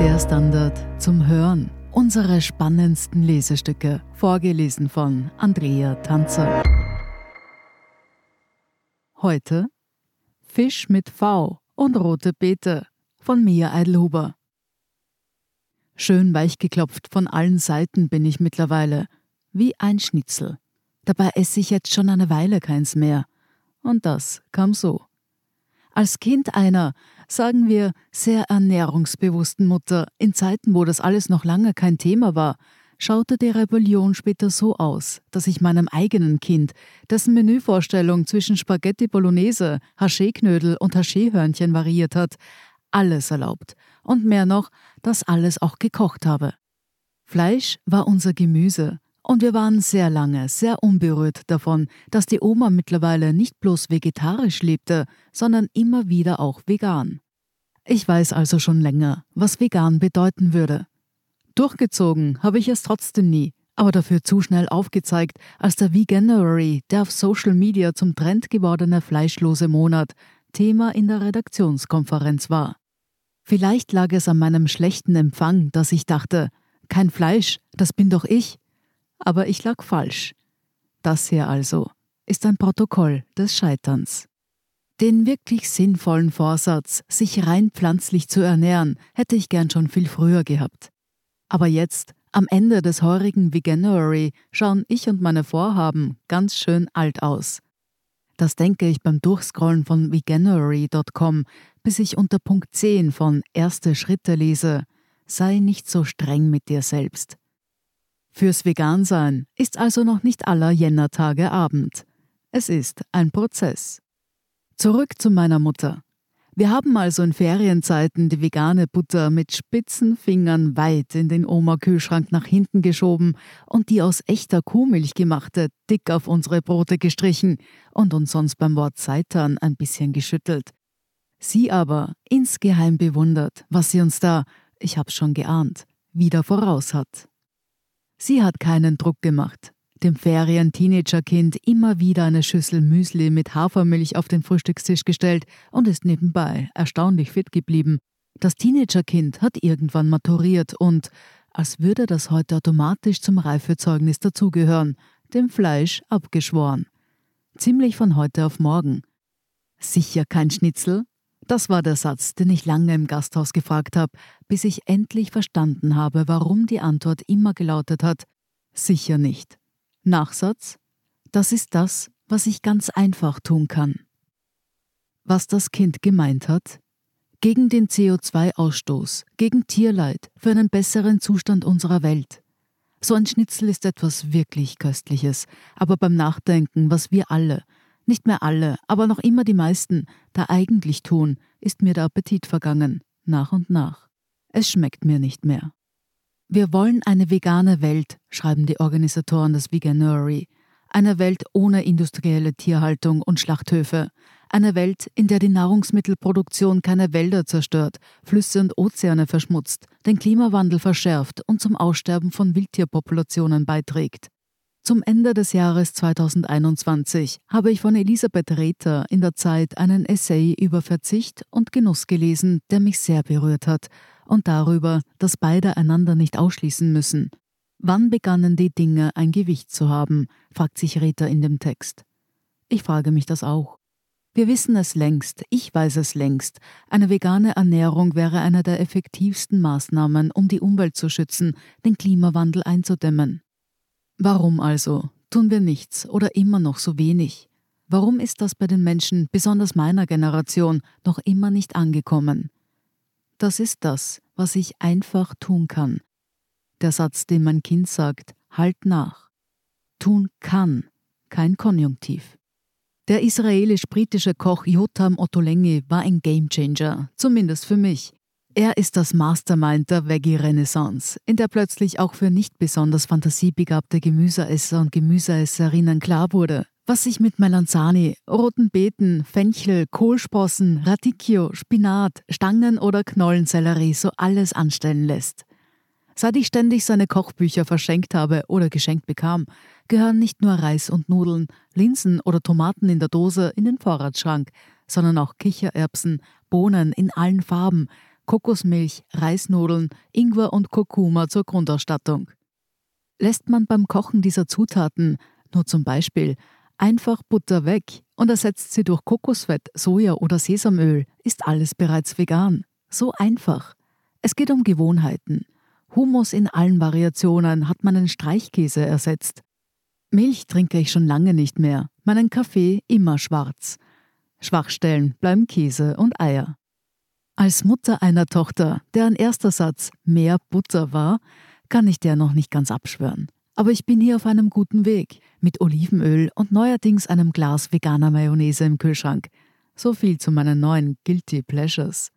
Der Standard zum Hören. Unsere spannendsten Lesestücke, vorgelesen von Andrea Tanzer. Heute Fisch mit V und rote Beete von Mia Eidelhuber. Schön weichgeklopft von allen Seiten bin ich mittlerweile, wie ein Schnitzel. Dabei esse ich jetzt schon eine Weile keins mehr. Und das kam so. Als Kind einer, sagen wir, sehr ernährungsbewussten Mutter, in Zeiten, wo das alles noch lange kein Thema war, schaute die Rebellion später so aus, dass ich meinem eigenen Kind, dessen Menüvorstellung zwischen Spaghetti Bolognese, Haché-Knödel und Haché-Hörnchen variiert hat, alles erlaubt und mehr noch, dass alles auch gekocht habe. Fleisch war unser Gemüse. Und wir waren sehr lange, sehr unberührt davon, dass die Oma mittlerweile nicht bloß vegetarisch lebte, sondern immer wieder auch vegan. Ich weiß also schon länger, was vegan bedeuten würde. Durchgezogen habe ich es trotzdem nie, aber dafür zu schnell aufgezeigt, als der Veganuary, der auf Social Media zum Trend gewordene fleischlose Monat, Thema in der Redaktionskonferenz war. Vielleicht lag es an meinem schlechten Empfang, dass ich dachte, kein Fleisch, das bin doch ich. Aber ich lag falsch. Das hier also ist ein Protokoll des Scheiterns. Den wirklich sinnvollen Vorsatz, sich rein pflanzlich zu ernähren, hätte ich gern schon viel früher gehabt. Aber jetzt, am Ende des heurigen Veganuary, schauen ich und meine Vorhaben ganz schön alt aus. Das denke ich beim Durchscrollen von veganuary.com, bis ich unter Punkt 10 von Erste Schritte lese: Sei nicht so streng mit dir selbst. Fürs Vegansein ist also noch nicht aller Jännertage Abend. Es ist ein Prozess. Zurück zu meiner Mutter. Wir haben also in Ferienzeiten die vegane Butter mit spitzen Fingern weit in den Oma-Kühlschrank nach hinten geschoben und die aus echter Kuhmilch gemachte dick auf unsere Brote gestrichen und uns sonst beim Wort Scheitern ein bisschen geschüttelt. Sie aber insgeheim bewundert, was sie uns da, ich hab's schon geahnt, wieder voraus hat. Sie hat keinen Druck gemacht, dem Ferien-Teenager-Kind immer wieder eine Schüssel Müsli mit Hafermilch auf den Frühstückstisch gestellt und ist nebenbei erstaunlich fit geblieben. Das Teenager-Kind hat irgendwann maturiert und, als würde das heute automatisch zum Reifezeugnis dazugehören, dem Fleisch abgeschworen. Ziemlich von heute auf morgen. Sicher kein Schnitzel? Das war der Satz, den ich lange im Gasthaus gefragt habe, bis ich endlich verstanden habe, warum die Antwort immer gelautet hat: Sicher nicht. Nachsatz: Das ist das, was ich ganz einfach tun kann. Was das Kind gemeint hat? Gegen den CO2-Ausstoß, gegen Tierleid, für einen besseren Zustand unserer Welt. So ein Schnitzel ist etwas wirklich Köstliches, aber beim Nachdenken, was wir alle, nicht mehr alle, aber noch immer die meisten, da eigentlich tun, ist mir der Appetit vergangen, nach und nach. Es schmeckt mir nicht mehr. Wir wollen eine vegane Welt, schreiben die Organisatoren des Veganuary. Eine Welt ohne industrielle Tierhaltung und Schlachthöfe. Eine Welt, in der die Nahrungsmittelproduktion keine Wälder zerstört, Flüsse und Ozeane verschmutzt, den Klimawandel verschärft und zum Aussterben von Wildtierpopulationen beiträgt. Zum Ende des Jahres 2021 habe ich von Elisabeth Raether in der Zeit einen Essay über Verzicht und Genuss gelesen, der mich sehr berührt hat, und darüber, dass beide einander nicht ausschließen müssen. Wann begannen die Dinge ein Gewicht zu haben, fragt sich Raether in dem Text. Ich frage mich das auch. Wir wissen es längst, ich weiß es längst. Eine vegane Ernährung wäre eine der effektivsten Maßnahmen, um die Umwelt zu schützen, den Klimawandel einzudämmen. Warum also tun wir nichts oder immer noch so wenig? Warum ist das bei den Menschen, besonders meiner Generation, noch immer nicht angekommen? Das ist das, was ich einfach tun kann. Der Satz, den mein Kind sagt, halt nach. Tun kann, kein Konjunktiv. Der israelisch-britische Koch Yotam Ottolenghi war ein Gamechanger, zumindest für mich. Er ist das Mastermind der Veggie-Renaissance, in der plötzlich auch für nicht besonders fantasiebegabte Gemüseesser und Gemüseesserinnen klar wurde, was sich mit Melanzani, roten Beeten, Fenchel, Kohlsprossen, Radicchio, Spinat, Stangen- oder Knollensellerie so alles anstellen lässt. Seit ich ständig seine Kochbücher verschenkt habe oder geschenkt bekam, gehören nicht nur Reis und Nudeln, Linsen oder Tomaten in der Dose in den Vorratsschrank, sondern auch Kichererbsen, Bohnen in allen Farben, Kokosmilch, Reisnudeln, Ingwer und Kurkuma zur Grundausstattung. Lässt man beim Kochen dieser Zutaten, nur zum Beispiel, einfach Butter weg und ersetzt sie durch Kokosfett, Soja oder Sesamöl, ist alles bereits vegan. So einfach. Es geht um Gewohnheiten. Hummus in allen Variationen hat meinen Streichkäse ersetzt. Milch trinke ich schon lange nicht mehr, meinen Kaffee immer schwarz. Schwachstellen bleiben Käse und Eier. Als Mutter einer Tochter, deren erster Satz mehr Butter war, kann ich der noch nicht ganz abschwören. Aber ich bin hier auf einem guten Weg, mit Olivenöl und neuerdings einem Glas veganer Mayonnaise im Kühlschrank. So viel zu meinen neuen Guilty Pleasures.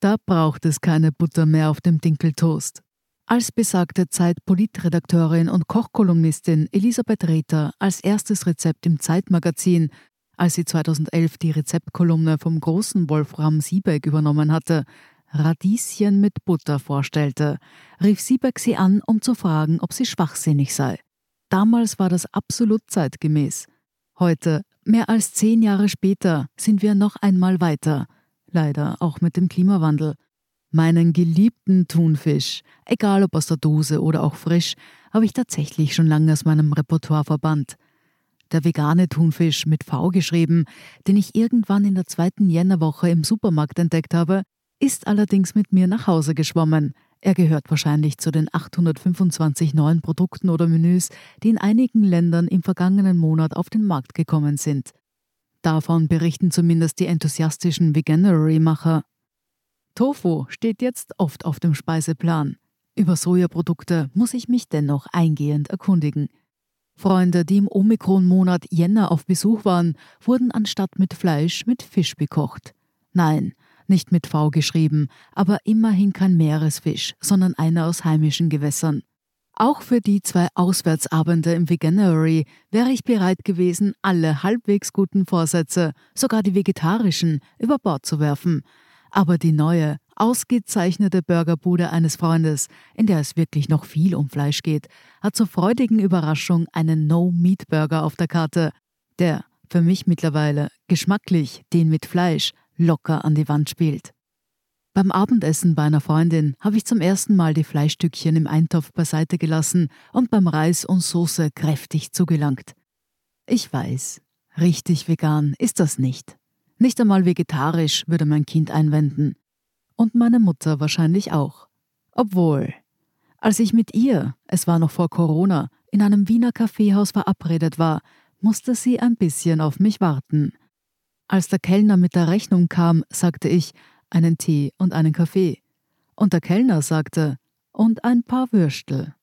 Da braucht es keine Butter mehr auf dem Dinkeltoast. Als besagte Zeit-Politredakteurin und Kochkolumnistin Elisabeth Raether als erstes Rezept im Zeitmagazin, als sie 2011 die Rezeptkolumne vom großen Wolfram Siebeck übernommen hatte, Radieschen mit Butter vorstellte, rief Siebeck sie an, um zu fragen, ob sie schwachsinnig sei. Damals war das absolut zeitgemäß. Heute, mehr als 10 Jahre später, sind wir noch einmal weiter. Leider auch mit dem Klimawandel. Meinen geliebten Thunfisch, egal ob aus der Dose oder auch frisch, habe ich tatsächlich schon lange aus meinem Repertoire verbannt. Der vegane Thunfisch mit V geschrieben, den ich irgendwann in der 2. Jännerwoche im Supermarkt entdeckt habe, ist allerdings mit mir nach Hause geschwommen. Er gehört wahrscheinlich zu den 825 neuen Produkten oder Menüs, die in einigen Ländern im vergangenen Monat auf den Markt gekommen sind. Davon berichten zumindest die enthusiastischen Veganuary-Macher. Tofu steht jetzt oft auf dem Speiseplan. Über Sojaprodukte muss ich mich dennoch eingehend erkundigen. Freunde, die im Omikron-Monat Jänner auf Besuch waren, wurden anstatt mit Fleisch mit Fisch bekocht. Nein, nicht mit V geschrieben, aber immerhin kein Meeresfisch, sondern einer aus heimischen Gewässern. Auch für die 2 Auswärtsabende im Veganuary wäre ich bereit gewesen, alle halbwegs guten Vorsätze, sogar die vegetarischen, über Bord zu werfen. Aber die neue, ausgezeichnete Burgerbude eines Freundes, in der es wirklich noch viel um Fleisch geht, hat zur freudigen Überraschung einen No-Meat-Burger auf der Karte, der, für mich mittlerweile, geschmacklich den mit Fleisch locker an die Wand spielt. Beim Abendessen bei einer Freundin habe ich zum ersten Mal die Fleischstückchen im Eintopf beiseite gelassen und beim Reis und Soße kräftig zugelangt. Ich weiß, richtig vegan ist das nicht. Nicht einmal vegetarisch, würde mein Kind einwenden. Und meine Mutter wahrscheinlich auch. Obwohl, als ich mit ihr, es war noch vor Corona, in einem Wiener Kaffeehaus verabredet war, musste sie ein bisschen auf mich warten. Als der Kellner mit der Rechnung kam, sagte ich, einen Tee und einen Kaffee. Und der Kellner sagte, und ein paar Würstel.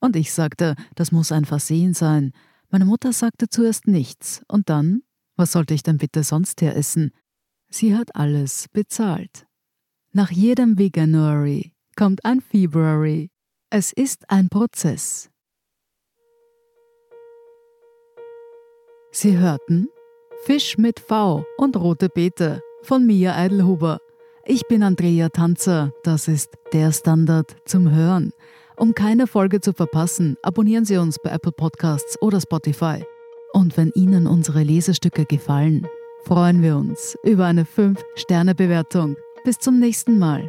Und ich sagte, das muss ein Versehen sein. Meine Mutter sagte zuerst nichts und dann: Was sollte ich denn bitte sonst her essen? Sie hat alles bezahlt. Nach jedem Veganuary kommt ein February. Es ist ein Prozess. Sie hörten Fisch mit V und rote Beete von Mia Eidelhuber. Ich bin Andrea Tanzer, das ist der Standard zum Hören. Um keine Folge zu verpassen, abonnieren Sie uns bei Apple Podcasts oder Spotify. Und wenn Ihnen unsere Lesestücke gefallen, freuen wir uns über eine 5-Sterne-Bewertung. Bis zum nächsten Mal.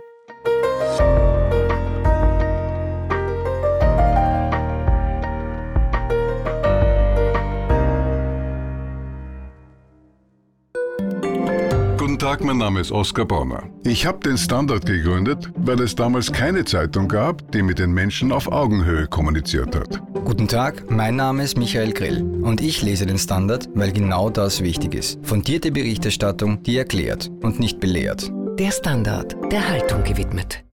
Guten Tag, mein Name ist Oskar Bronner. Ich habe den Standard gegründet, weil es damals keine Zeitung gab, die mit den Menschen auf Augenhöhe kommuniziert hat. Guten Tag, mein Name ist Michael Grill und ich lese den Standard, weil genau das wichtig ist. Fundierte Berichterstattung, die erklärt und nicht belehrt. Der Standard, der Haltung gewidmet.